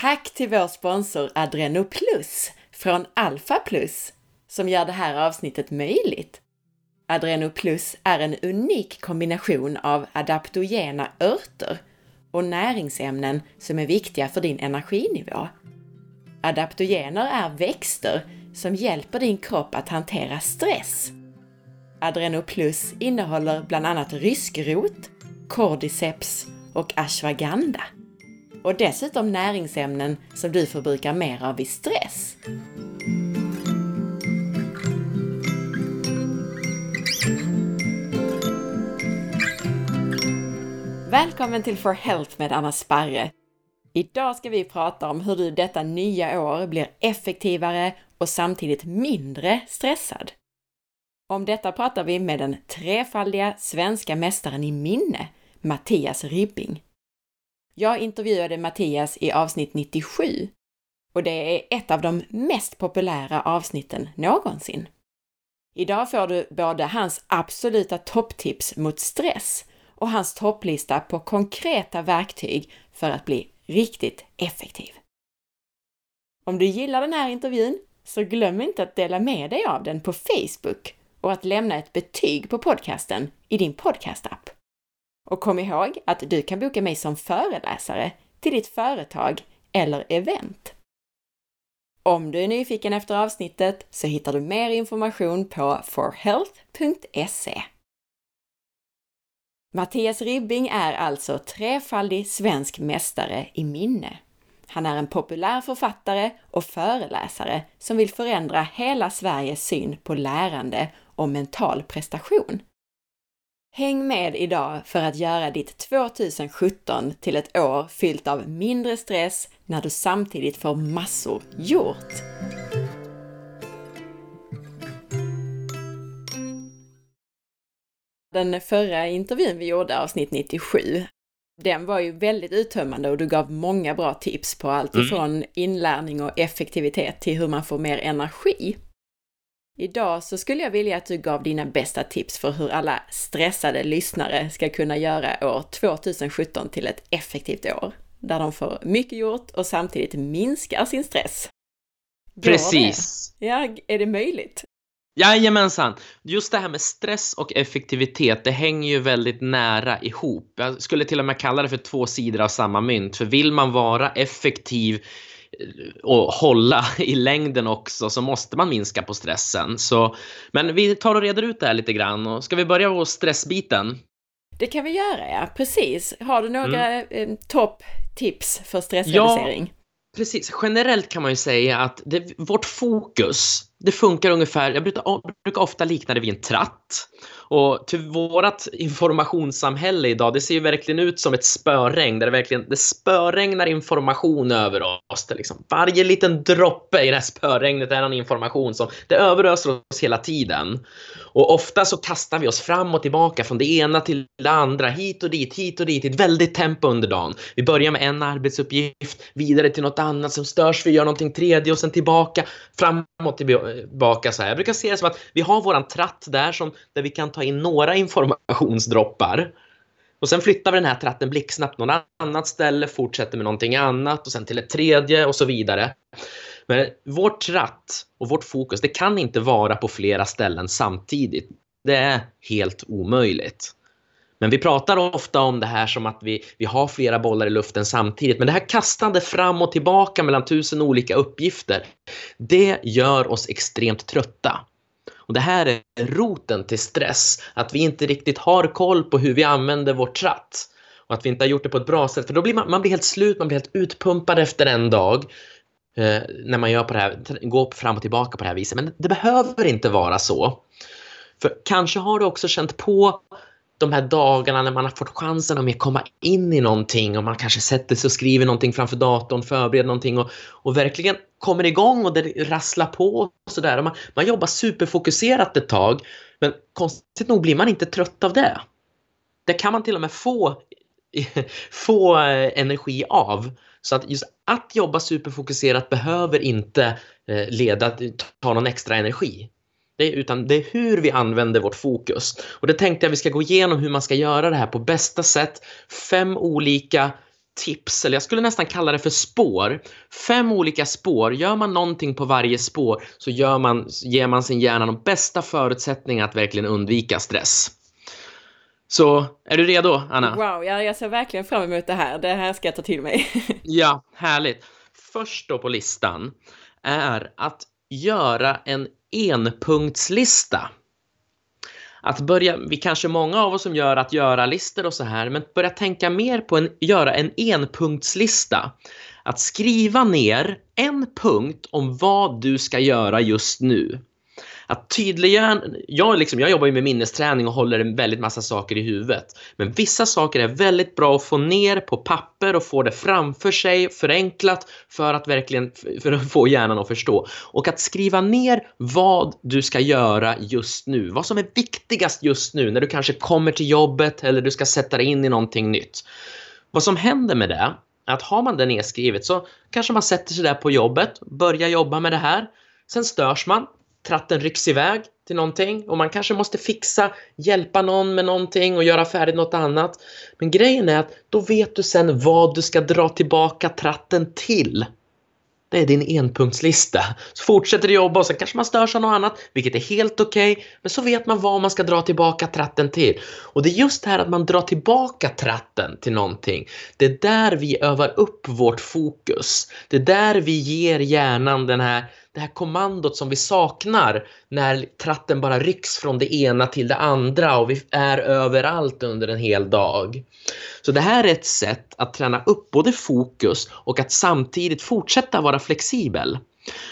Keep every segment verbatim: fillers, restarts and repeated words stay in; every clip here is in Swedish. Tack till vår sponsor Adreno Plus från Alfa Plus som gör det här avsnittet möjligt. Adreno Plus är en unik kombination av adaptogena örter och näringsämnen som är viktiga för din energinivå. Adaptogener är växter som hjälper din kropp att hantera stress. Adreno Plus innehåller bland annat ryskrot, cordyceps och ashwagandha. Och dessutom näringsämnen som du förbrukar mer av vid stress. Välkommen till For Health med Anna Sparre. Idag ska vi prata om hur du detta nya år blir effektivare och samtidigt mindre stressad. Om detta pratar vi med den trefaldiga svenska mästaren i minne, Mattias Ribbing. Jag intervjuade Mattias i avsnitt nittiosju och det är ett av de mest populära avsnitten någonsin. Idag får du både hans absoluta topptips mot stress och hans topplista på konkreta verktyg för att bli riktigt effektiv. Om du gillar den här intervjun så glöm inte att dela med dig av den på Facebook och att lämna ett betyg på podcasten i din podcastapp. Och kom ihåg att du kan boka mig som föreläsare till ditt företag eller event. Om du är nyfiken efter avsnittet så hittar du mer information på for health punkt se. Mattias Ribbing är alltså trefaldig svensk mästare i minne. Han är en populär författare och föreläsare som vill förändra hela Sveriges syn på lärande och mental prestation. Häng med idag för att göra ditt tjugosjutton till ett år fyllt av mindre stress när du samtidigt får massor gjort. Den förra intervjun vi gjorde, avsnitt nittiosju, den var ju väldigt uttömmande och du gav många bra tips på allt ifrån mm. inlärning och effektivitet till hur man får mer energi. Idag så skulle jag vilja att du gav dina bästa tips för hur alla stressade lyssnare ska kunna göra år tjugosjutton till ett effektivt år. Där de får mycket gjort och samtidigt minskar sin stress. Går Precis. Det? Ja, är det möjligt? Jajamensan. Just det här med stress och effektivitet, det hänger ju väldigt nära ihop. Jag skulle till och med kalla det för två sidor av samma mynt. För vill man vara effektiv och hålla i längden också så måste man minska på stressen. Så, men vi tar och reder ut det här lite grann. Och ska vi börja med stressbiten? Det kan vi göra, ja. Precis. Har du några mm. eh, topptips för stressreducering? Ja. Precis, generellt kan man ju säga att det, vårt fokus, det funkar ungefär, jag brukar, brukar ofta likna det vid en tratt. Och till vårat informationssamhälle idag, det ser ju verkligen ut som ett spörregn, där det verkligen det spörregnar information över oss. Det liksom, varje liten droppe i det här spörregnet är en information som det överöser oss hela tiden. Och ofta så kastar vi oss fram och tillbaka från det ena till det andra, hit och dit, hit och dit, i ett väldigt tempo under dagen. Vi börjar med en arbetsuppgift, vidare till något annat som störs, vi gör någonting tredje och sen tillbaka, framåt och tillbaka så här. Jag brukar se det som att vi har våran tratt där, som, där vi kan ta in några informationsdroppar. Och sen flyttar vi den här tratten blixtsnabbt någon annat ställe, fortsätter med någonting annat och sen till ett tredje och så vidare. Men vår tratt och vårt fokus, det kan inte vara på flera ställen samtidigt. Det är helt omöjligt. Men vi pratar ofta om det här som att vi, vi har flera bollar i luften samtidigt. Men det här kastande fram och tillbaka mellan tusen olika uppgifter, det gör oss extremt trötta. Och det här är roten till stress, att vi inte riktigt har koll på hur vi använder vår tratt. Och att vi inte har gjort det på ett bra sätt, för då blir man, man blir helt slut, man blir helt utpumpad efter en dag. Eh, när man gör på det här, går fram och tillbaka på det här viset. Men det behöver inte vara så. För kanske har du också känt på de här dagarna när man har fått chansen att mer komma in i någonting. Och man kanske sätter sig och skriver någonting framför datorn, förbereder någonting. Och, och verkligen kommer igång och det rasslar på och sådär. Och man, man jobbar superfokuserat ett tag. Men konstigt nog blir man inte trött av det. Det kan man till och med få, få energi av. Så att just att jobba superfokuserat behöver inte leda till att ta någon extra energi. Det, utan det är hur vi använder vårt fokus. Och det tänkte jag vi ska gå igenom hur man ska göra det här på bästa sätt. Fem olika tips, eller jag skulle nästan kalla det för spår. Fem olika spår. Gör man någonting på varje spår så gör man, ger man sin hjärna de bästa förutsättningarna att verkligen undvika stress. Så är du redo, Anna? Wow, jag, jag ser verkligen fram emot det här. Det här ska jag ta till mig. Ja, härligt. Först då på listan är att göra en enpunktslista. Att börja, vi kanske många av oss som gör att göra listor och så här, men börja tänka mer på en, göra en enpunktslista. Att skriva ner en punkt om vad du ska göra just nu. Att tydliggöra, jag, liksom, jag jobbar ju med minnesträning och håller en väldigt massa saker i huvudet. Men vissa saker är väldigt bra att få ner på papper och få det framför sig förenklat för att verkligen för att få hjärnan att förstå. Och att skriva ner vad du ska göra just nu. Vad som är viktigast just nu när du kanske kommer till jobbet eller du ska sätta dig in i någonting nytt. Vad som händer med det, att har man det nedskrivet så kanske man sätter sig där på jobbet, börjar jobba med det här. Sen störs man. Tratten rycks iväg till någonting och man kanske måste fixa, hjälpa någon med någonting och göra färdigt något annat. Men grejen är att då vet du sen vad du ska dra tillbaka tratten till. Det är din enpunktslista. Så fortsätter du jobba och sen kanske man störs av något annat, vilket är helt okej. Okay, men så vet man vad man ska dra tillbaka tratten till. Och det är just det här att man drar tillbaka tratten till någonting. Det är där vi övar upp vårt fokus. Det är där vi ger hjärnan den här... det här kommandot som vi saknar när tratten bara rycks från det ena till det andra och vi är överallt under en hel dag. Så det här är ett sätt att träna upp både fokus och att samtidigt fortsätta vara flexibel.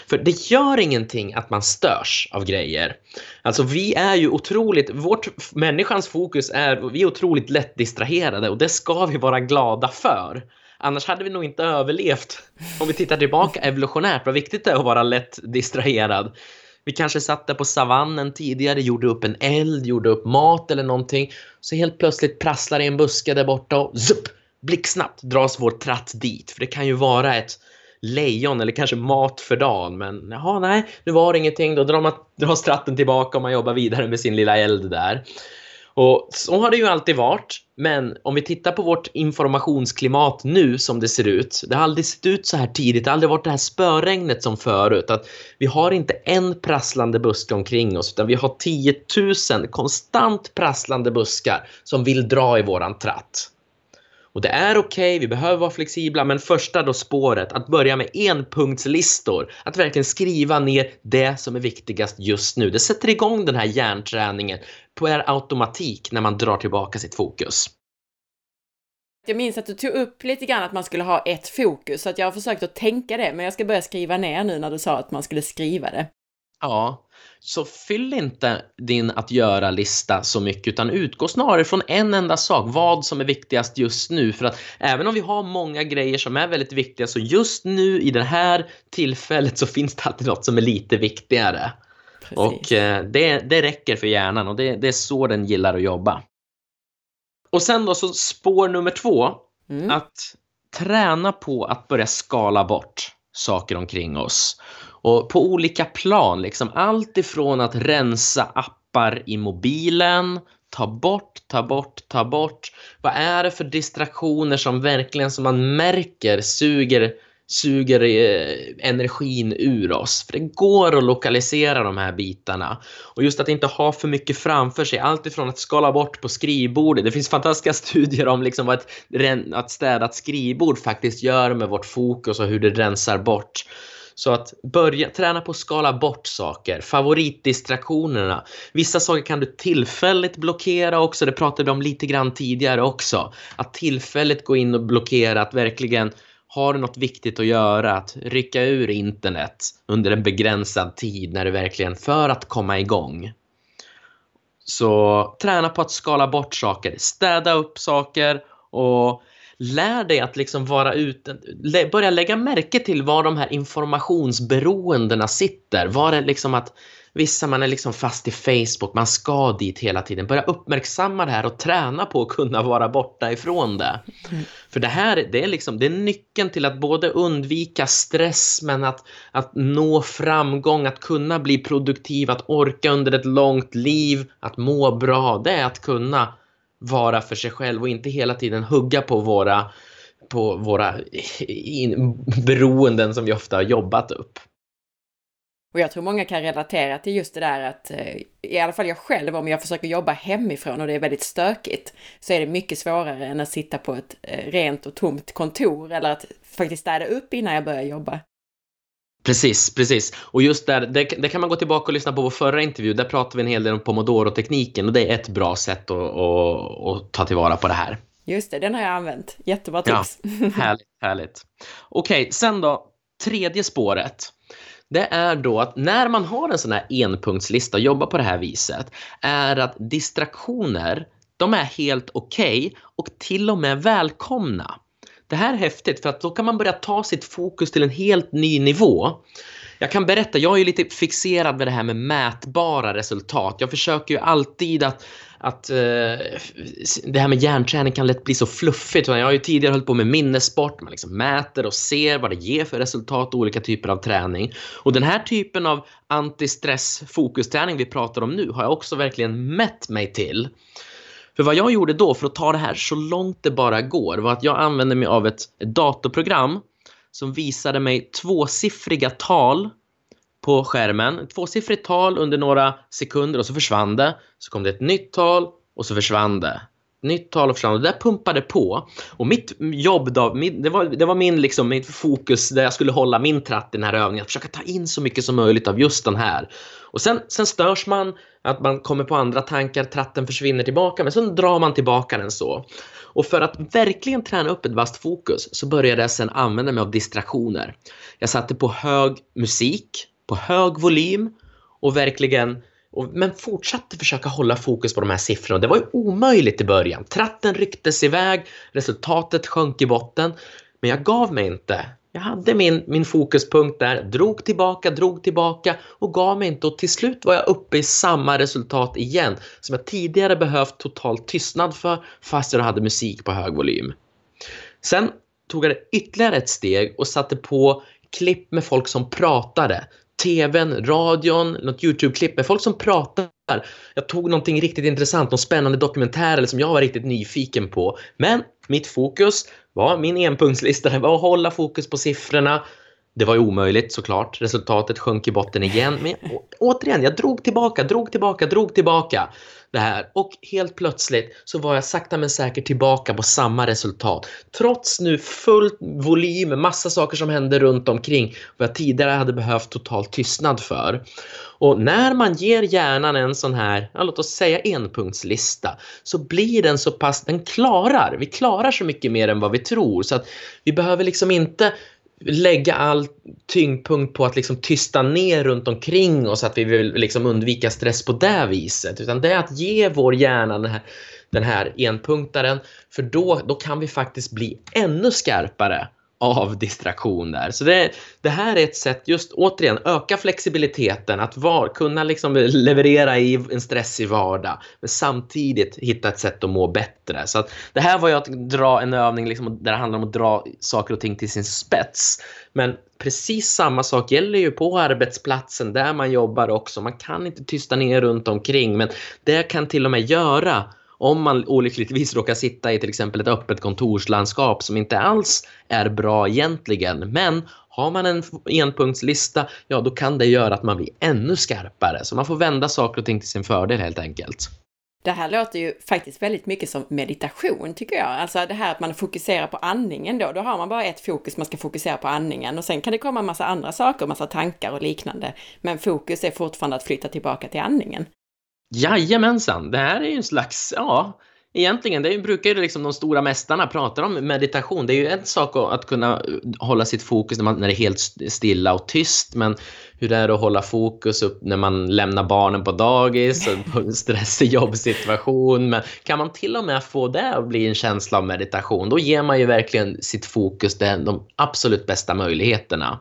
För det gör ingenting att man störs av grejer. Alltså vi är ju otroligt, vårt människans fokus är, vi är otroligt lätt distraherade och det ska vi vara glada för. Annars hade vi nog inte överlevt. Om vi tittar tillbaka evolutionärt, vad viktigt det är att vara lätt distraherad. Vi kanske satt där på savannen tidigare, gjorde upp en eld, gjorde upp mat eller någonting. Så helt plötsligt prasslar i en buske där borta och zup, blixtsnabbt dras vår tratt dit. För det kan ju vara ett lejon eller kanske mat för dagen. Men jaha, nej, nu var det ingenting. Då drar man, dras tratten tillbaka och man jobbar vidare med sin lilla eld där. Och så har det ju alltid varit, men om vi tittar på vårt informationsklimat nu som det ser ut, det har aldrig sett ut så här tidigt, det har aldrig varit det här spöregnet som förut, att vi har inte en prasslande buske omkring oss utan vi har tiotusen konstant prasslande buskar som vill dra i våran tratt. Och det är okej, okay, vi behöver vara flexibla, men första då spåret, att börja med enpunktslistor. Att verkligen skriva ner det som är viktigast just nu. Det sätter igång den här hjärnträningen på er automatik när man drar tillbaka sitt fokus. Jag minns att du tog upp lite grann att man skulle ha ett fokus, så att jag har försökt att tänka det, men jag ska börja skriva ner nu när du sa att man skulle skriva det. Ja, så fyll inte din att göra-lista så mycket utan utgå snarare från en enda sak, vad som är viktigast just nu. För att även om vi har många grejer som är väldigt viktiga så just nu i det här tillfället så finns det alltid något som är lite viktigare. Precis. Och eh, det, det räcker för hjärnan och det, det är så den gillar att jobba. Och sen då så spår nummer två, mm. att träna på att börja skala bort saker omkring oss. Och på olika plan, liksom allt ifrån att rensa appar i mobilen, ta bort, ta bort, ta bort. Vad är det för distraktioner som verkligen som man märker suger, suger eh, energin ur oss? För det går att lokalisera de här bitarna. Och just att inte ha för mycket framför sig, allt ifrån att skala bort på skrivbordet. Det finns fantastiska studier om liksom vad ett, att städat skrivbord faktiskt gör med vårt fokus och hur det rensar bort. Så att börja träna på att skala bort saker, favoritdistraktionerna. Vissa saker kan du tillfälligt blockera också, det pratade vi om lite grann tidigare också. Att tillfälligt gå in och blockera, att verkligen har du något viktigt att göra, att rycka ur internet under en begränsad tid när du verkligen för att komma igång. Så träna på att skala bort saker, städa upp saker och... lär dig att liksom vara ute, börja lägga märke till var de här informationsberoendena sitter. Var det liksom att vissa man är liksom fast i Facebook, man ska dit hela tiden. Börja uppmärksamma det här och träna på att kunna vara borta ifrån det. Mm. För det här det är, liksom, det är nyckeln till att både undvika stress men att, att nå framgång, att kunna bli produktiv, att orka under ett långt liv, att må bra. Det är att kunna vara för sig själv och inte hela tiden hugga på våra upp på våra in- beroenden som vi ofta har jobbat upp. Och jag tror många kan relatera till just det där att i alla fall jag själv, om jag försöker jobba hemifrån och det är väldigt stökigt, så är det mycket svårare än att sitta på ett rent och tomt kontor eller att faktiskt städa upp innan jag börjar jobba. Precis, precis. Och just där, där, där kan man gå tillbaka och lyssna på vår förra intervju. Där pratade vi en hel del om Pomodoro-tekniken och det är ett bra sätt att, att, att ta tillvara på det här. Just det, den har jag använt. Jättebra tips. Ja, härligt, härligt. Okej, sen då, tredje spåret. Det är då att när man har en sån här enpunktslista och jobbar på det här viset är att distraktioner, de är helt okej okay och till och med välkomna. Det här är häftigt för att då kan man börja ta sitt fokus till en helt ny nivå. Jag kan berätta, jag är ju lite fixerad med det här med mätbara resultat. Jag försöker ju alltid att, att eh, det här med hjärnträning kan lätt bli så fluffigt. Jag har ju tidigare hållit på med minnessport. Man liksom mäter och ser vad det ger för resultat och olika typer av träning. Och den här typen av antistress-fokusträning vi pratar om nu har jag också verkligen mätt mig till. För vad jag gjorde då för att ta det här så långt det bara går var att jag använde mig av ett datorprogram som visade mig tvåsiffriga tal på skärmen. Tvåsiffrigt tal under några sekunder och så försvann det. Så kom det ett nytt tal och så försvann det. Nytt tal och försvann. Och det där pumpade på. Och mitt jobb då, det var, det var min, liksom, mitt fokus där jag skulle hålla min tratt i den här övningen. Att försöka ta in så mycket som möjligt av just den här. Och sen, sen störs man att man kommer på andra tankar, tratten försvinner tillbaka. Men sen drar man tillbaka den så. Och för att verkligen träna upp ett vasst fokus så började jag sen använda mig av distraktioner. Jag satte på hög musik, på hög volym och verkligen... Men fortsatte försöka hålla fokus på de här siffrorna. Det var ju omöjligt i början. Tratten rycktes iväg, resultatet sjönk i botten. Men jag gav mig inte. Jag hade min, min fokuspunkt där. Drog tillbaka, drog tillbaka och gav mig inte. Och till slut var jag uppe i samma resultat igen. Som jag tidigare behövt total tystnad för. Fast jag hade musik på hög volym. Sen tog jag ytterligare ett steg och satte på klipp med folk som pratade. T V:n, radion, något YouTube-klipp med folk som pratar. Jag tog någonting riktigt intressant, någon spännande dokumentär eller som jag var riktigt nyfiken på. Men mitt fokus var, min enpunktslista var att hålla fokus på siffrorna. Det var ju omöjligt såklart. Resultatet sjönk i botten igen. Men å- återigen, jag drog tillbaka, drog tillbaka, drog tillbaka det här. Och helt plötsligt så var jag sakta men säkert tillbaka på samma resultat. Trots nu full volym, massa saker som hände runt omkring. Vad jag tidigare hade behövt total tystnad för. Och när man ger hjärnan en sån här, ja, låt oss säga enpunktslista. Så blir den så pass, den klarar. Vi klarar så mycket mer än vad vi tror. Så att vi behöver liksom inte... lägga all tyngdpunkt på att liksom tysta ner runt omkring oss, att vi vill liksom undvika stress på det viset, utan det är att ge vår hjärna den här, den här enpunktaren, för då, då kan vi faktiskt bli ännu skarpare av distraktioner. Så det, det här är ett sätt, just återigen, öka flexibiliteten, att var, kunna liksom leverera i en stressig vardag men samtidigt hitta ett sätt att må bättre. Så att det här var ju att dra en övning liksom, där det handlar om att dra saker och ting till sin spets. Men precis samma sak gäller ju på arbetsplatsen där man jobbar också. Man kan inte tysta ner runt omkring, men det kan till och med göra om man olyckligtvis råkar sitta i till exempel ett öppet kontorslandskap som inte alls är bra egentligen. Men har man en enpunktslista, ja, då kan det göra att man blir ännu skarpare. Så man får vända saker och ting till sin fördel helt enkelt. Det här låter ju faktiskt väldigt mycket som meditation tycker jag. Alltså det här att man fokuserar på andningen då. Då har man bara ett fokus, man ska fokusera på andningen. Och sen kan det komma en massa andra saker, massa tankar och liknande. Men fokus är fortfarande att flytta tillbaka till andningen. Jajamensan, det här är ju en slags, ja, egentligen, det brukar ju liksom de stora mästarna prata om meditation. Det är ju en sak att kunna hålla sitt fokus när, man, när det är helt stilla och tyst, men hur det är att hålla fokus upp när man lämnar barnen på dagis och på en stressig jobbsituation. Men kan man till och med få det att bli en känsla av meditation, då ger man ju verkligen sitt fokus de absolut bästa möjligheterna.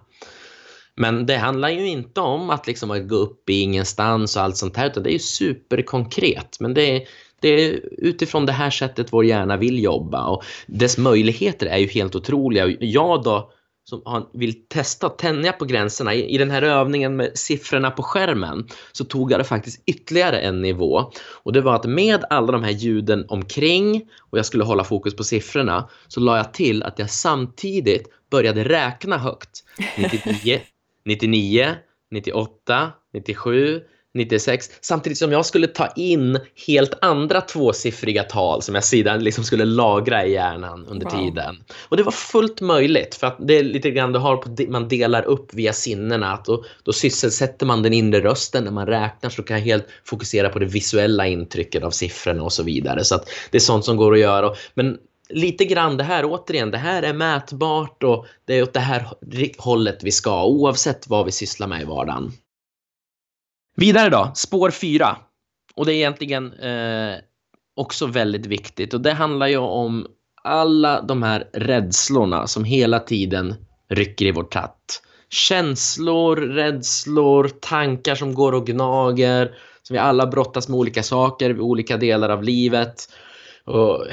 Men det handlar ju inte om att, liksom att gå upp i ingenstans och allt sånt här, utan det är ju superkonkret. Men det är, det är utifrån det här sättet vår hjärna vill jobba och dess möjligheter är ju helt otroliga. Jag då som han vill testa tänja på gränserna. I, i den här övningen med siffrorna på skärmen så tog jag det faktiskt ytterligare en nivå. Och det var att med alla de här ljuden omkring och jag skulle hålla fokus på siffrorna så la jag till att jag samtidigt började räkna högt. nittionio, nittionio, nittioåtta, nittiosju, nittiosex. Samtidigt som jag skulle ta in helt andra tvåsiffriga tal som jag sedan liksom skulle lagra i hjärnan under wow. tiden. Och det var fullt möjligt för att det är lite grann du har på det, man delar upp via sinnena. Att då, då sysselsätter man den inre rösten när man räknar så kan jag helt fokusera på det visuella intrycket av siffrorna och så vidare. Så att det är sånt som går att göra. Men lite grann det här, återigen, det här är mätbart och det är åt det här hållet vi ska oavsett vad vi sysslar med i vardagen. Vidare då, spår fyra. Och det är egentligen eh, också väldigt viktigt. Och det handlar ju om alla de här rädslorna som hela tiden rycker i vår tatt. Känslor, rädslor, tankar som går och gnager. Som vi alla brottas med olika saker vid olika delar av livet. Och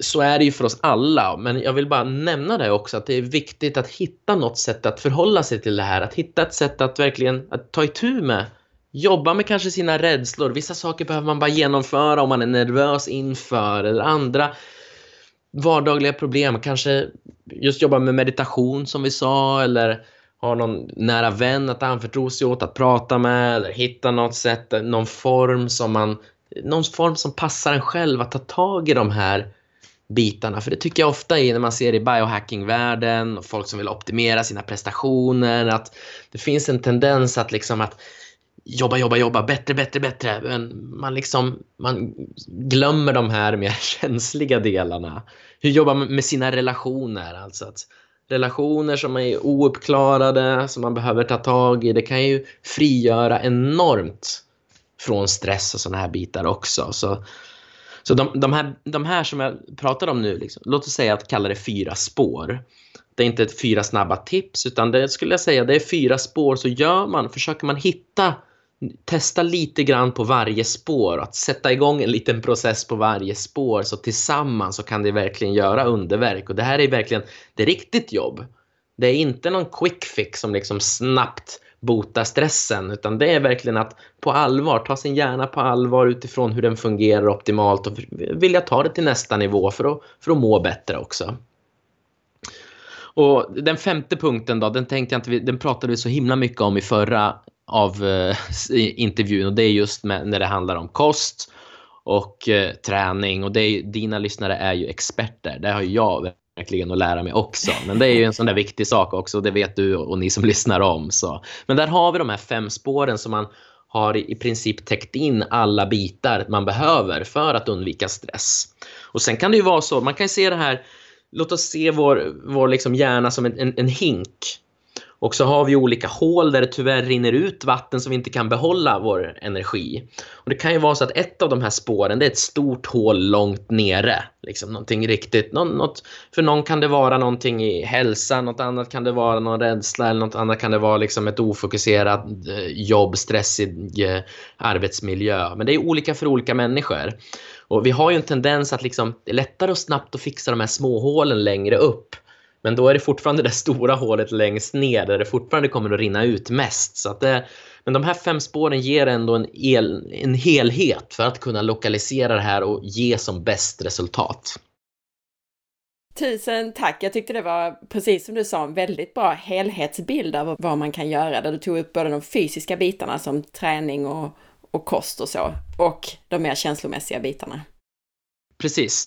så är det ju för oss alla, men jag vill bara nämna det också att det är viktigt att hitta något sätt att förhålla sig till det här, att hitta ett sätt att verkligen att ta itu med, jobba med kanske sina rädslor, vissa saker behöver man bara genomföra om man är nervös inför eller andra vardagliga problem, kanske just jobba med meditation som vi sa eller ha någon nära vän att anförtro sig åt, att prata med eller hitta något sätt, någon form som man någon form som passar en själv att ta tag i de här bitarna. För det tycker jag ofta är när man ser i biohacking-världen och folk som vill optimera sina prestationer. Att det finns en tendens att, liksom att jobba, jobba, jobba, bättre, bättre, bättre. Men man, liksom, man glömmer de här mer känsliga delarna. Hur jobbar man med sina relationer? Alltså att relationer som är ouppklarade, som man behöver ta tag i. Det kan ju frigöra enormt från stress och såna här bitar också. Så, så de, de, här, de här som jag pratar om nu, liksom, låt oss säga att kalla det fyra spår. Det är inte ett fyra snabba tips, utan det skulle jag säga, det är fyra spår. Så gör man, försöker man hitta, testa lite grann på varje spår. Att sätta igång en liten process på varje spår. Så tillsammans så kan det verkligen göra underverk. Och det här är verkligen, det är riktigt jobb. Det är inte någon quick fix som liksom snabbt bota stressen, utan det är verkligen att på allvar, ta sin hjärna på allvar utifrån hur den fungerar optimalt och vilja ta det till nästa nivå för att, för att må bättre också. Och den femte punkten då, den tänkte jag inte, den pratade vi så himla mycket om i förra av eh, intervjun, och det är just med, när det handlar om kost och eh, träning, och det är, dina lyssnare är ju experter, det har ju jag verkligen att lära mig också. Men det är ju en sån där viktig sak också. Det vet du och ni som lyssnar om. Så. Men där har vi de här fem spåren som man har i princip täckt in alla bitar man behöver för att undvika stress. Och sen kan det ju vara så. Man kan se det här. Låt oss se vår, vår liksom hjärna som en, en, en hink. Och så har vi olika hål där det tyvärr rinner ut vatten som vi inte kan behålla vår energi. Och det kan ju vara så att ett av de här spåren, det är ett stort hål långt nere. Liksom någonting riktigt, någon, något, för någon kan det vara någonting i hälsa, något annat kan det vara någon rädsla, eller något annat kan det vara liksom ett ofokuserat jobb, stressig eh, arbetsmiljö. Men det är olika för olika människor. Och vi har ju en tendens att liksom, det är lättare och snabbt att fixa de här små hålen längre upp. Men då är det fortfarande det stora hålet längst ner där det fortfarande kommer att rinna ut mest. Så att det, men de här fem spåren ger ändå en, el, en helhet för att kunna lokalisera det här och ge som bäst resultat. Tusen tack. Jag tyckte det var, precis som du sa, en väldigt bra helhetsbild av vad man kan göra. Där du tog upp både de fysiska bitarna som träning och, och kost och så. Och de mer känslomässiga bitarna. Precis.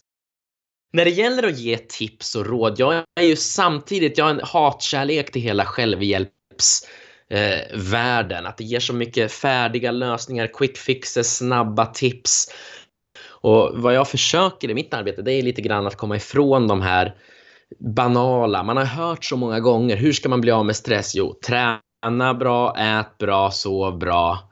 När det gäller att ge tips och råd, jag är ju samtidigt, jag har en hatkärlek till hela självhjälpsvärlden. Eh, att det ger så mycket färdiga lösningar, quick fixes, snabba tips. Och vad jag försöker i mitt arbete, det är lite grann att komma ifrån de här banala. Man har hört så många gånger, hur ska man bli av med stress? Jo, träna bra, ät bra, sov bra.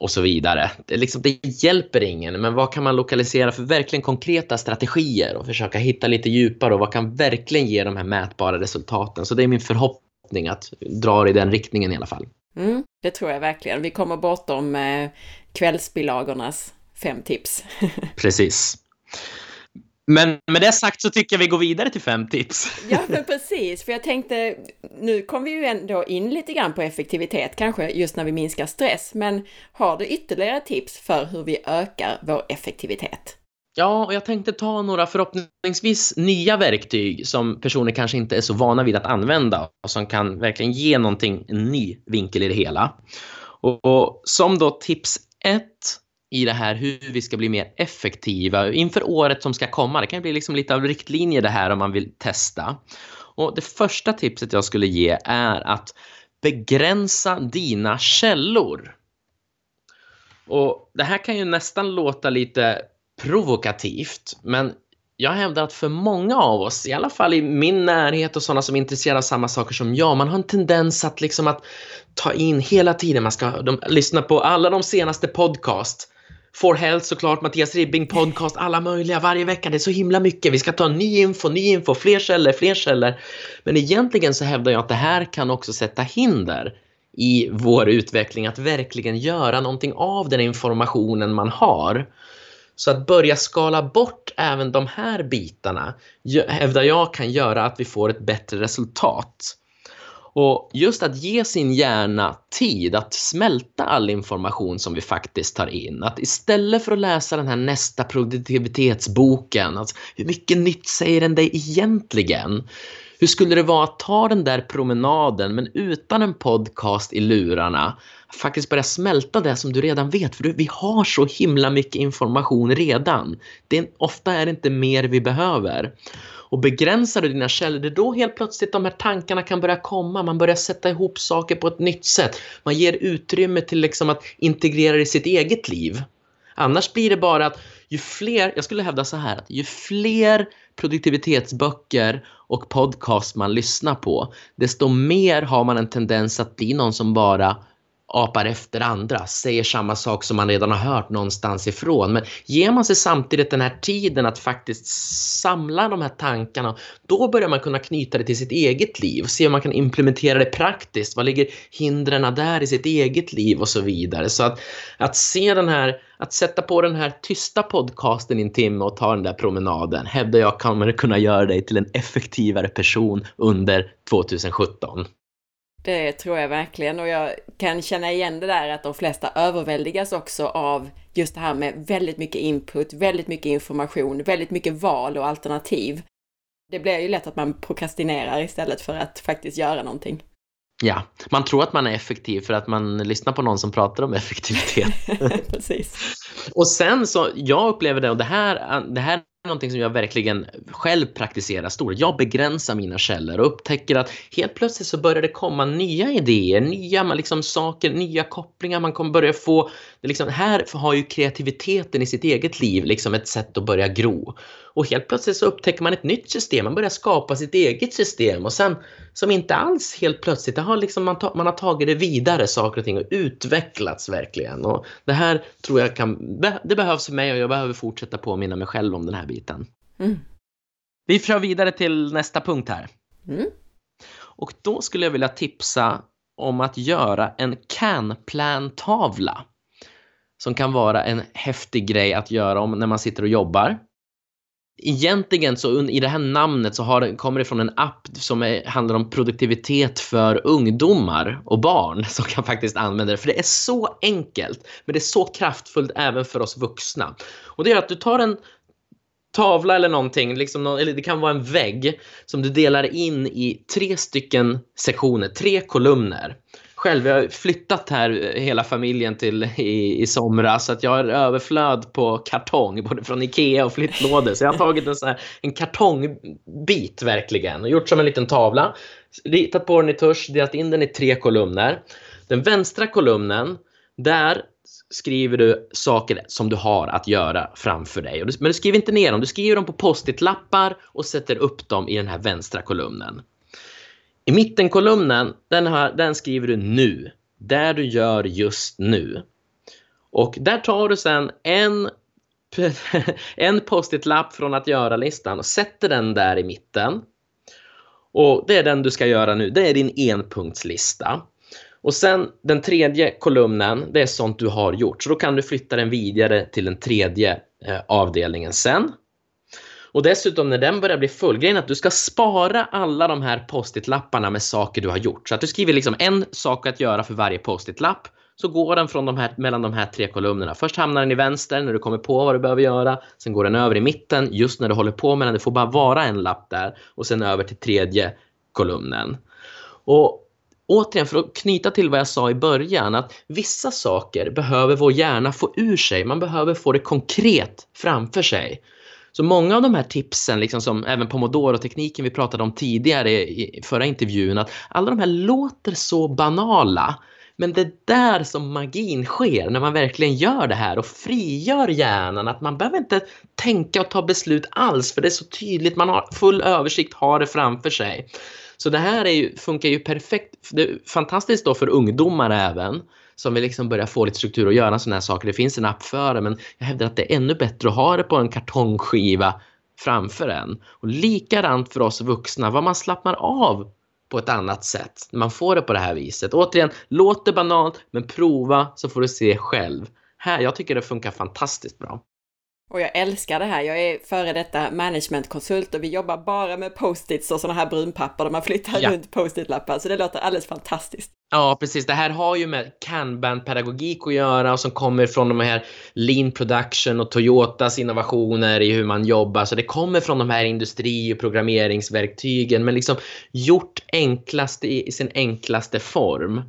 Och så vidare. Det, liksom, det hjälper ingen. Men vad kan man lokalisera för verkligen konkreta strategier? Och försöka hitta lite djupare. Och vad kan verkligen ge de här mätbara resultaten? Så det är min förhoppning att dra i den riktningen i alla fall. Mm, det tror jag verkligen. Vi kommer bortom eh, kvällsbilagornas fem tips. Precis. Men med det sagt så tycker jag vi går vidare till fem tips. Ja, men precis. För jag tänkte, nu kom vi ju ändå in lite grann på effektivitet kanske just när vi minskar stress. Men har du ytterligare tips för hur vi ökar vår effektivitet? Ja, och jag tänkte ta några förhoppningsvis nya verktyg som personer kanske inte är så vana vid att använda och som kan verkligen ge någonting, en ny vinkel i det hela. Och, och som då tips ett i det här hur vi ska bli mer effektiva inför året som ska komma. Det kan bli liksom lite av riktlinjer det här om man vill testa. Och det första tipset jag skulle ge är att begränsa dina källor. Och det här kan ju nästan låta lite provokativt, men jag hävdar att för många av oss, i alla fall i min närhet och sådana som är intresserade av samma saker som jag, man har en tendens att liksom att ta in hela tiden, man ska de, lyssna på alla de senaste podcast, For Health såklart, Mattias Ribbing podcast, alla möjliga varje vecka, det är så himla mycket, vi ska ta ny info, ny info, fler källor, fler källor. Men egentligen så hävdar jag att det här kan också sätta hinder i vår utveckling att verkligen göra någonting av den informationen man har. Så att börja skala bort även de här bitarna, hävdar jag, kan göra att vi får ett bättre resultat. Och just att ge sin hjärna tid att smälta all information som vi faktiskt tar in. Att istället för att läsa den här nästa produktivitetsboken, alltså hur mycket nytt säger den dig egentligen? Hur skulle det vara att ta den där promenaden men utan en podcast i lurarna? Faktiskt börja smälta det som du redan vet, för vi har så himla mycket information redan. Det är, ofta är det inte mer vi behöver. Och begränsar du dina källor, det är då helt plötsligt de här tankarna kan börja komma. Man börjar sätta ihop saker på ett nytt sätt. Man ger utrymme till liksom att integrera det i sitt eget liv. Annars blir det bara att ju fler, jag skulle hävda så här, att ju fler produktivitetsböcker och podcast man lyssnar på, desto mer har man en tendens att bli någon som bara apar efter andra, säger samma sak som man redan har hört någonstans ifrån. Men ger man sig samtidigt den här tiden att faktiskt samla de här tankarna, då börjar man kunna knyta det till sitt eget liv, se om man kan implementera det praktiskt, vad ligger hindren där i sitt eget liv och så vidare. Så att, att se den här, att sätta på den här tysta podcasten i en timme och ta den där promenaden, hävdar jag kommer kunna göra dig till en effektivare person under tjugosjutton. Det tror jag verkligen, och jag kan känna igen det där att de flesta överväldigas också av just det här med väldigt mycket input, väldigt mycket information, väldigt mycket val och alternativ. Det blir ju lätt att man prokrastinerar istället för att faktiskt göra någonting. Ja, man tror att man är effektiv för att man lyssnar på någon som pratar om effektivitet. Precis. Och sen så, jag upplever det, och det här, det här någonting som jag verkligen själv praktiserar stort. Jag begränsar mina källor och upptäcker att helt plötsligt så börjar det komma nya idéer, nya liksom saker, nya kopplingar. Man kommer börja få liksom, här har ju kreativiteten i sitt eget liv liksom ett sätt att börja gro. Och helt plötsligt så upptäcker man ett nytt system. Man börjar skapa sitt eget system. Och sen som inte alls helt plötsligt, det har liksom, man, ta, man har tagit det vidare saker och ting och utvecklats verkligen. Och det här tror jag kan, det behövs för mig, och jag behöver fortsätta påminna mig själv om den här biten. Mm. Vi kör vidare till nästa punkt här. Mm. Och då skulle jag vilja tipsa om att göra en can-plan-tavla. Som kan vara en häftig grej att göra om när man sitter och jobbar. Egentligen så i det här namnet så har det, kommer det från en app som är, handlar om produktivitet för ungdomar och barn som kan faktiskt använda det. För det är så enkelt, men det är så kraftfullt även för oss vuxna. Och det gör att du tar en tavla eller någonting, liksom, eller det kan vara en vägg som du delar in i tre stycken sektioner, tre kolumner. Själv jag har flyttat här hela familjen till i, i somras, så att jag har överflöd på kartong både från Ikea och flyttlådor, så jag har tagit en, så här, en kartongbit verkligen och gjort som en liten tavla, ritat på den i tusch, delat in den i tre kolumner. Den vänstra kolumnen, där skriver du saker som du har att göra framför dig, men du skriver inte ner dem, du skriver dem på post-it-lappar och sätter upp dem i den här vänstra kolumnen. I mittenkolumnen, den, här, den skriver du nu, där du gör just nu. Och där tar du sen en, en post-it-lapp från att göra-listan och sätter den där i mitten. Och det är den du ska göra nu, det är din enpunktslista. Och sen den tredje kolumnen, det är sånt du har gjort. Så då kan du flytta den vidare till den tredje eh, avdelningen sen. Och dessutom när den börjar bli full, grejen att du ska spara alla de här post-it-lapparna med saker du har gjort. Så att du skriver liksom en sak att göra för varje post-it-lapp. Så går den från de här, mellan de här tre kolumnerna. Först hamnar den i vänster när du kommer på vad du behöver göra. Sen går den över i mitten just när du håller på med den. Det får bara vara en lapp där. Och sen över till tredje kolumnen. Och återigen, för att knyta till vad jag sa i början, att vissa saker behöver vår hjärna få ur sig. Man behöver få det konkret framför sig. Så många av de här tipsen, liksom som även Pomodoro-tekniken vi pratade om tidigare i förra intervjun, att alla de här låter så banala. Men det där som magin sker när man verkligen gör det här och frigör hjärnan, att man behöver inte tänka och ta beslut alls, för det är så tydligt, man har full översikt, har det framför sig. Så det här är ju, funkar ju perfekt, det är fantastiskt då för ungdomar även, som vill liksom börja få lite struktur och göra sådana här saker. Det finns en app för det, men jag hävdar att det är ännu bättre att ha det på en kartongskiva framför en. Och likadant för oss vuxna, vad man slappnar av på ett annat sätt när man får det på det här viset. Återigen, låt det banalt, men prova så får du se själv. Här, jag tycker det funkar fantastiskt bra. Och jag älskar det här. Jag är före detta managementkonsult och vi jobbar bara med post-its och sådana här brunpapper där man flyttar ja. runt post-it-lappar. Så det låter alldeles fantastiskt. Ja, precis. Det här har ju med Kanban-pedagogik att göra och som kommer från de här Lean Production och Toyotas innovationer i hur man jobbar. Så det kommer från de här industri- och programmeringsverktygen, men liksom gjort enklast i sin enklaste form.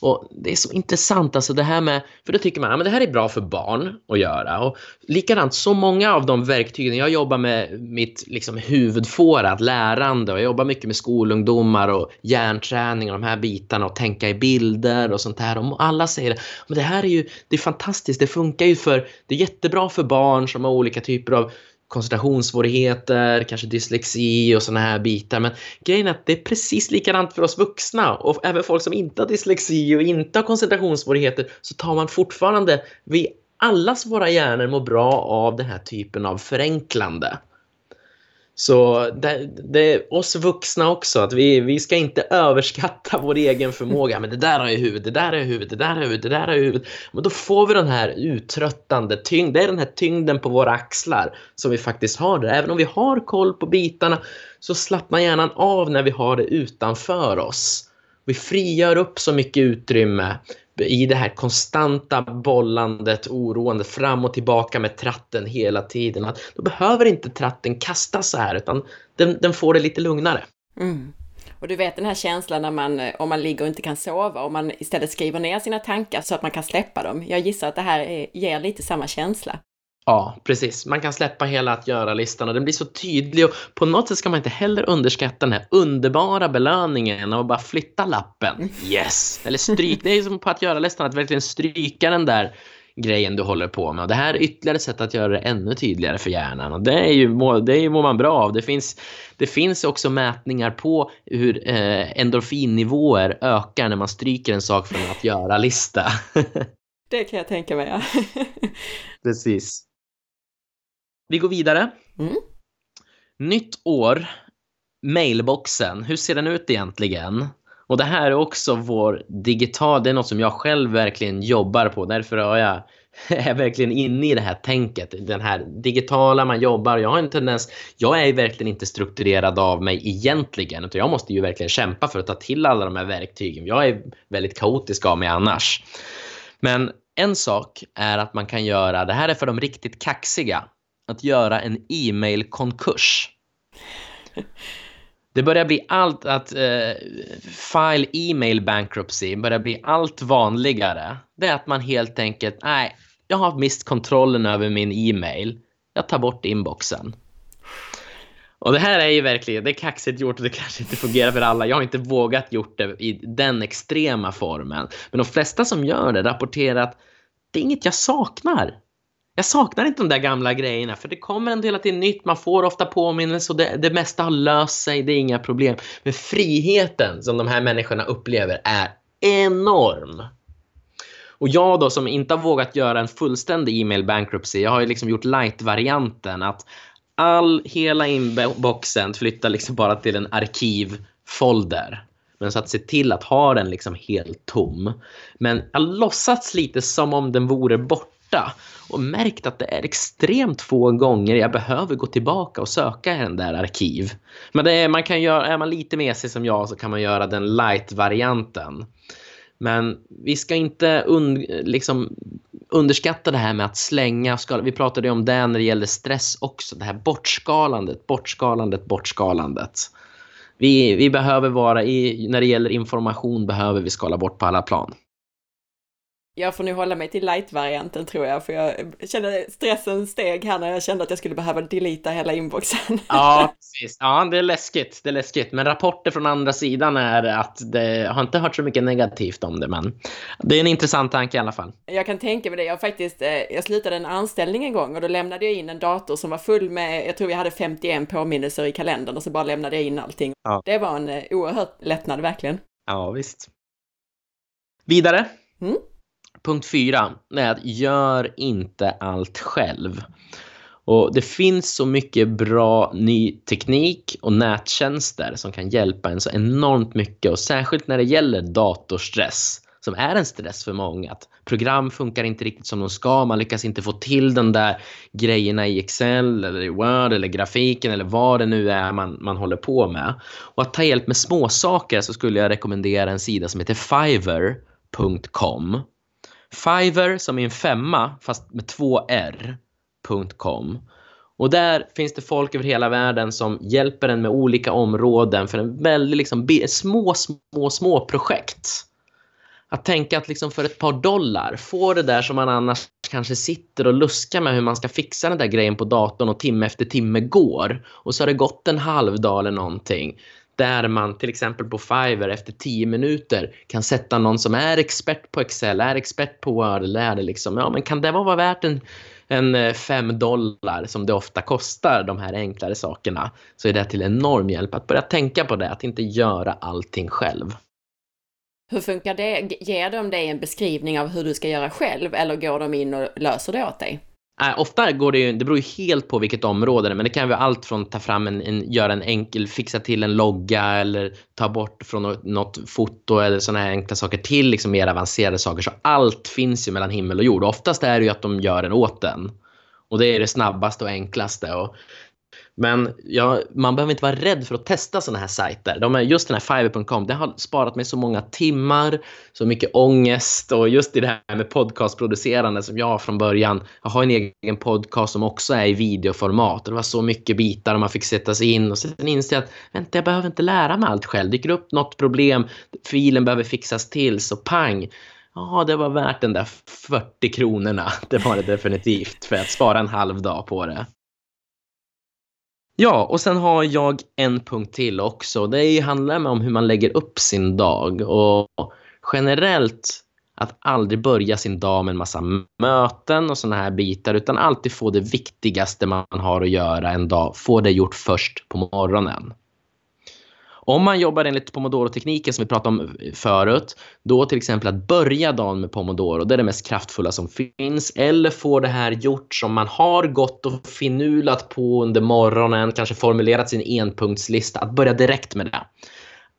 Och det är så intressant, alltså det här med, för då tycker man, ja, men det här är bra för barn att göra. Och likadant, så många av de verktygen, jag jobbar med mitt liksom huvudfårat, lärande, och jag jobbar mycket med skolungdomar och hjärnträning och de här bitarna och tänka i bilder och sånt här. Och alla säger, men det här är ju, det är fantastiskt, det funkar ju för, det är jättebra för barn som har olika typer av koncentrationssvårigheter, kanske dyslexi och såna här bitar. Men grejen är att det är precis likadant för oss vuxna. Och även folk som inte har dyslexi och inte har koncentrationssvårigheter, så tar man fortfarande, vi allas våra hjärnor mår bra av den här typen av förenklande. Så det, det är oss vuxna också, att vi, vi ska inte överskatta vår egen förmåga. Men det där har jag i huvudet, det där har jag i huvudet, det där har jag i huvudet, det där har jag i huvudet. Men då får vi den här uttröttande tyngden, det är den här tyngden på våra axlar som vi faktiskt har där. Även om vi har koll på bitarna så slappnar hjärnan av när vi har det utanför oss. Vi frigör upp så mycket utrymme i det här konstanta bollandet, oroandet, fram och tillbaka med tratten hela tiden. Att då behöver inte tratten kastas så här, utan den, den får det lite lugnare. Mm. Och du vet den här känslan när man, om man ligger och inte kan sova, och man istället skriver ner sina tankar så att man kan släppa dem. Jag gissar att det här är, ger lite samma känsla. Ja, precis. Man kan släppa hela att göra-listan och den blir så tydlig. Och på något sätt ska man inte heller underskatta den här underbara belöningen av att bara flytta lappen. Yes! Eller stryk. Det är som på att göra-listan, att verkligen stryka den där grejen du håller på med. Och det här är ytterligare sätt att göra det ännu tydligare för hjärnan. Och det är ju, det mår man bra av. Det finns, det finns också mätningar på hur eh, endorfinnivåer ökar när man stryker en sak från att göra-lista. Det kan jag tänka mig, ja. Precis. Vi går vidare. Mm. Nytt år. Mailboxen. Hur ser den ut egentligen? Och det här är också vår digital... Det är något som jag själv verkligen jobbar på. Därför har jag... är verkligen inne i det här tänket, den här digitala man jobbar. Jag har en tendens, jag är verkligen inte strukturerad av mig egentligen, utan jag måste ju verkligen kämpa för att ta till alla de här verktygen. Jag är väldigt kaotisk av mig annars. Men en sak är att man kan göra, det här är för de riktigt kaxiga, att göra en e-mail-konkurs. Det börjar bli allt att eh, file e-mail bankruptcy börjar bli allt vanligare. Det är att man helt enkelt, nej, jag har mist kontrollen över min e-mail. Jag tar bort inboxen. Och det här är ju verkligen, det är kaxigt gjort och det kanske inte fungerar för alla. Jag har inte vågat gjort det i den extrema formen. Men de flesta som gör det rapporterar att det är inget jag saknar. Jag saknar inte de där gamla grejerna, för det kommer en del till nytt. Man får ofta påminnelser och det, det mesta har löst sig. Det är inga problem. Men friheten som de här människorna upplever är enorm. Och jag då som inte har vågat göra en fullständig e-mail bankruptcy. Jag har ju liksom gjort light-varianten att all hela inboxen flyttar liksom bara till en arkivfolder. Men så att se till att ha den liksom helt tom. Men jag låtsats lite som om den vore borta. borta och märkt att det är extremt få gånger jag behöver gå tillbaka och söka i den där arkiv. Men det är, man kan göra, är man lite mesig som jag så kan man göra den light-varianten. Men vi ska inte und, liksom, underskatta det här med att slänga. Skala. Vi pratade ju om det när det gäller stress också. Det här bortskalandet, bortskalandet, bortskalandet. Vi, vi behöver vara i, när det gäller information behöver vi skala bort på alla plan. Jag får nu hålla mig till light-varianten tror jag, för jag kände stressen steg här när jag kände att jag skulle behöva delita hela inboxen. Ja, precis. Ja, det är läskigt, det är läskigt. Men rapporter från andra sidan är att det, jag har inte hört så mycket negativt om det, men det är en intressant tanke i alla fall. Jag kan tänka mig det. Jag faktiskt, jag slutade en anställning en gång och då lämnade jag in en dator som var full med, jag tror jag hade femtioen påminnelser i kalendern och så bara lämnade jag in allting. Ja. Det var en oerhört lättnad verkligen. Ja, visst. Vidare. Mm. Punkt fyra är att gör inte allt själv. Och det finns så mycket bra ny teknik och nättjänster som kan hjälpa en så enormt mycket. Och särskilt när det gäller datorstress som är en stress för många. Att program funkar inte riktigt som de ska. Man lyckas inte få till den där grejerna i Excel eller i Word eller grafiken eller vad det nu är man, man håller på med. Och att ta hjälp med småsaker så skulle jag rekommendera en sida som heter fiverr punkt com. Fiverr som är en femma fast med två r punkt com. Och där finns det folk över hela världen som hjälper en med olika områden för en väldigt liksom små, små, små projekt. Att tänka att liksom för ett par dollar får det där som man annars kanske sitter och luskar med hur man ska fixa den där grejen på datorn och timme efter timme går. Och så har det gått en halv dag eller någonting. Där man till exempel på Fiverr efter tio minuter kan sätta någon som är expert på Excel, är expert på Word eller är det liksom, ja men kan det vara värt en, en fem dollar som det ofta kostar de här enklare sakerna, så är det till enorm hjälp att börja tänka på det, att inte göra allting själv. Hur funkar det? Ger de dig en beskrivning av hur du ska göra själv eller går de in och löser det åt dig? Äh, ofta går det ju, det beror ju helt på vilket område det är, men det kan ju vara allt från ta fram en, en, göra en enkel, fixa till en logga eller ta bort från något, något foto eller sådana här enkla saker till liksom mer avancerade saker, så allt finns ju mellan himmel och jord. Och oftast är det ju att de gör en åt en och det är det snabbaste och enklaste och, men ja, man behöver inte vara rädd för att testa sådana här sajter. De är, just den här fiverr punkt com, det har sparat mig så många timmar, så mycket ångest. Och just i det här med podcastproducerande som jag från början, jag har en egen podcast som också är i videoformat. Och det var så mycket bitar och man fick sätta sig in. Och sen inser jag att vänta, jag behöver inte lära mig allt själv. Dyker upp något problem, filen behöver fixas till, så pang. Ja, det var värt den där fyrtio kronorna. Det var det definitivt för att spara en halv dag på det. Ja, och sen har jag en punkt till också. Det handlar om hur man lägger upp sin dag. Och generellt att aldrig börja sin dag med en massa möten och såna här bitar. Utan alltid få det viktigaste man har att göra en dag. Få det gjort först på morgonen. Om man jobbar enligt Pomodoro-tekniken som vi pratade om förut, då till exempel att börja dagen med Pomodoro, det är det mest kraftfulla som finns. Eller få det här gjort som man har gått och finulat på under morgonen, kanske formulerat sin enpunktslista, att börja direkt med det.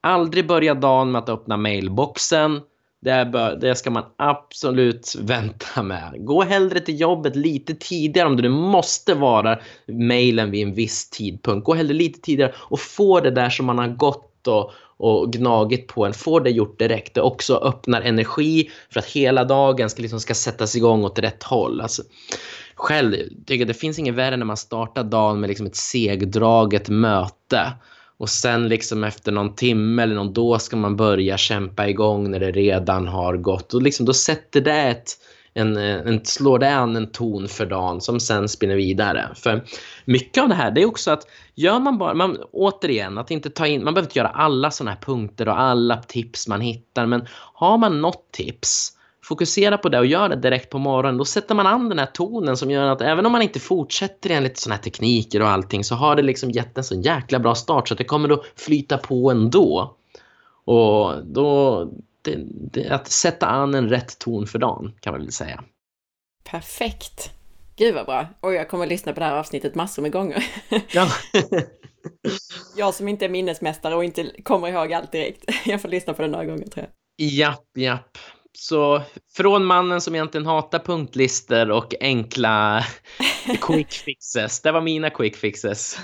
Aldrig börja dagen med att öppna mailboxen, det, det ska man absolut vänta med. Gå hellre till jobbet lite tidigare om du måste vara mailen vid en viss tidpunkt. Gå hellre lite tidigare och få det där som man har gått och, och gnagit på en. Få det gjort direkt. Det också öppnar energi för att hela dagen ska, liksom, ska sättas igång åt rätt håll. Alltså, själv tycker jag det finns inget värre när man startar dagen med liksom ett segdraget möte. Och sen liksom efter någon timme eller någon då ska man börja kämpa igång när det redan har gått. Och liksom då sätter det ett, en, en, slår det an en ton för dagen som sen spinner vidare. För mycket av det här det är också att gör man bara, man, återigen, att inte ta in, man behöver inte göra alla sådana här punkter och alla tips man hittar. Men har man något tips, fokusera på det och gör det direkt på morgonen. Då sätter man an den här tonen som gör att även om man inte fortsätter enligt sådana här tekniker och allting, så har det liksom gett en så jäkla bra start så att det kommer att flyta på ändå. Och då det, det, att sätta an en rätt ton för dagen kan man väl säga. Perfekt. Gud vad bra. Och jag kommer att lyssna på det här avsnittet massor med gånger. Ja. Jag som inte är minnesmästare och inte kommer ihåg allt direkt. Jag får lyssna på det några gånger tror jag. Japp, japp. Så från mannen som egentligen hatar punktlister och enkla quick fixes. Det var mina quick fixes.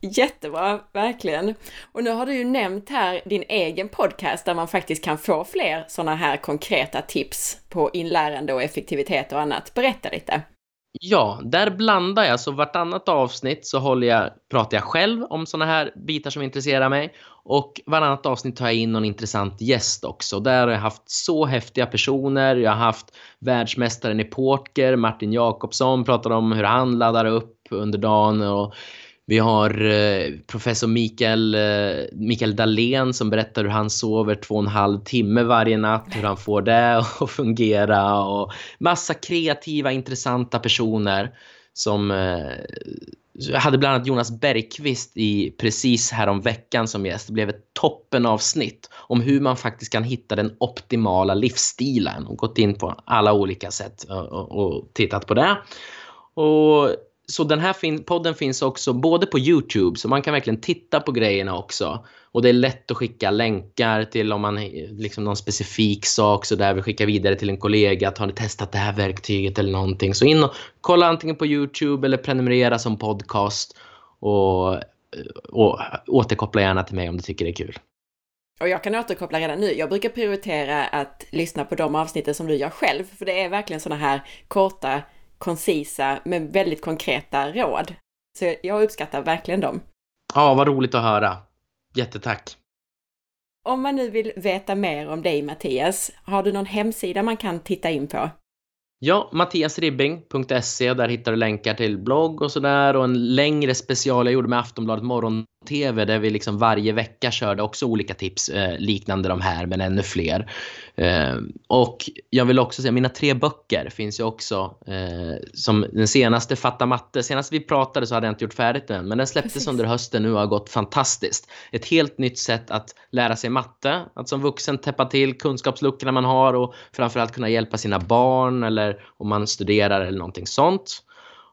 Jättebra, verkligen. Och nu har du ju nämnt här din egen podcast där man faktiskt kan få fler sådana här konkreta tips på inlärande och effektivitet och annat. Berätta lite. Ja, där blandar jag. Så vartannat avsnitt så håller jag, pratar jag själv om såna här bitar som intresserar mig. Och vartannat avsnitt tar jag in någon intressant gäst också. Där har jag haft så häftiga personer. Jag har haft världsmästaren i poker, Martin Jakobsson, pratar om hur han laddar upp under dagen. Och vi har eh, professor Mikael, eh, Mikael Dahlén som berättar hur han sover två och en halv timme varje natt. Hur han får det att fungera. Och massa kreativa, intressanta personer som... Eh, jag hade bland annat Jonas Bergqvist i precis härom veckan som gäst. Det blev ett toppenavsnitt om hur man faktiskt kan hitta den optimala livsstilen. Och gått in på alla olika sätt och, och tittat på det. Och... Så den här fin- podden finns också både på YouTube, så man kan verkligen titta på grejerna också. Och det är lätt att skicka länkar till om man liksom någon specifik sak så där vi skickar vidare till en kollega att har ni testat det här verktyget eller någonting. Så in och kolla antingen på YouTube eller prenumerera som podcast och, och återkoppla gärna till mig om du tycker det är kul. Och jag kan återkoppla redan nu. Jag brukar prioritera att lyssna på de avsnitten som du gör själv, för det är verkligen såna här korta, koncisa men väldigt konkreta råd. Så jag uppskattar verkligen dem. Ja, vad roligt att höra. Jättetack. Om man nu vill veta mer om dig, Mattias, har du någon hemsida man kan titta in på? Ja, mattias ribbing punkt se. Där hittar du länkar till blogg och sådär. Och en längre special jag gjorde med Aftonbladet Morgon-T V där vi liksom varje vecka körde också olika tips eh, liknande de här men ännu fler. Eh, och jag vill också säga, mina tre böcker finns ju också. Eh, som den senaste, Fatta Matte. Senast vi pratade så hade jag inte gjort färdigt den. Men den släpptes Precis. under hösten nu och har gått fantastiskt. Ett helt nytt sätt att lära sig matte. Att som vuxen täppa till kunskapsluckorna man har och framförallt kunna hjälpa sina barn eller om man studerar eller någonting sånt.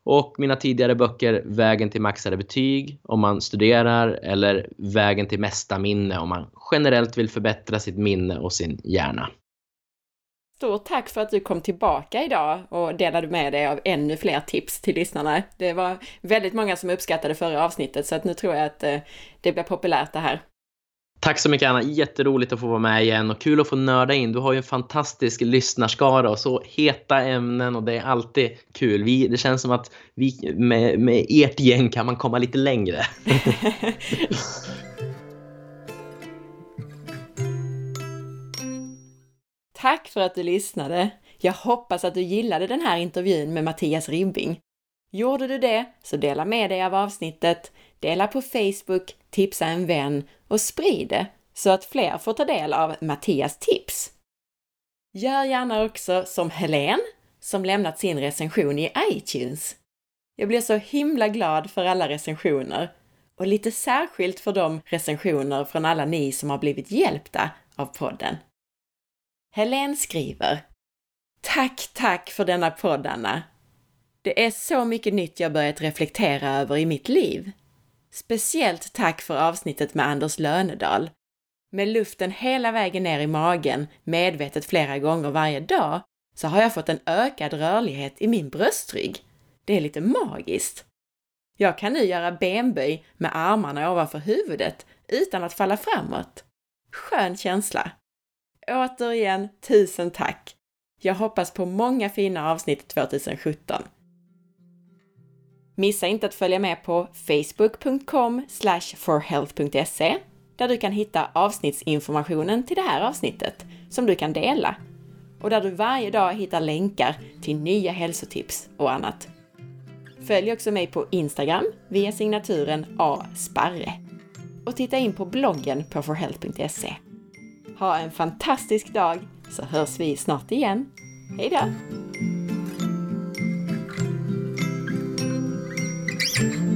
Och mina tidigare böcker Vägen till maxade betyg om man studerar eller Vägen till mesta minne om man generellt vill förbättra sitt minne och sin hjärna. Stort tack för att du kom tillbaka idag och delade med dig av ännu fler tips till lyssnarna. Det var väldigt många som uppskattade förra avsnittet så att nu tror jag att det blir populärt det här. Tack så mycket, Anna. Jätteroligt att få vara med igen och kul att få nörda in. Du har ju en fantastisk lyssnarskara och så heta ämnen och det är alltid kul. Vi, det känns som att vi, med, med ert gäng kan man komma lite längre. Tack för att du lyssnade. Jag hoppas att du gillade den här intervjun med Mattias Ribbing. Gjorde du det så dela med dig av avsnittet, dela på Facebook, tipsa en vän och sprid det så att fler får ta del av Mattias tips. Gör gärna också som Helene som lämnat sin recension i iTunes. Jag blir så himla glad för alla recensioner och lite särskilt för de recensioner från alla ni som har blivit hjälpta av podden. Helene skriver: Tack, tack för denna podd, Anna. Det är så mycket nytt jag börjat reflektera över i mitt liv. Speciellt tack för avsnittet med Anders Lönedal. Med luften hela vägen ner i magen, medvetet flera gånger varje dag, så har jag fått en ökad rörlighet i min bröstrygg. Det är lite magiskt. Jag kan nu göra benböj med armarna ovanför huvudet utan att falla framåt. Skön känsla. Återigen, tusen tack. Jag hoppas på många fina avsnitt tjugo sjutton. Missa inte att följa med på facebook punkt com slash for health punkt se där du kan hitta avsnittsinformationen till det här avsnittet som du kan dela och där du varje dag hittar länkar till nya hälsotips och annat. Följ också mig på Instagram via signaturen A. Sparre och titta in på bloggen på for health punkt se. Ha en fantastisk dag så hörs vi snart igen. Hej då! Thank you.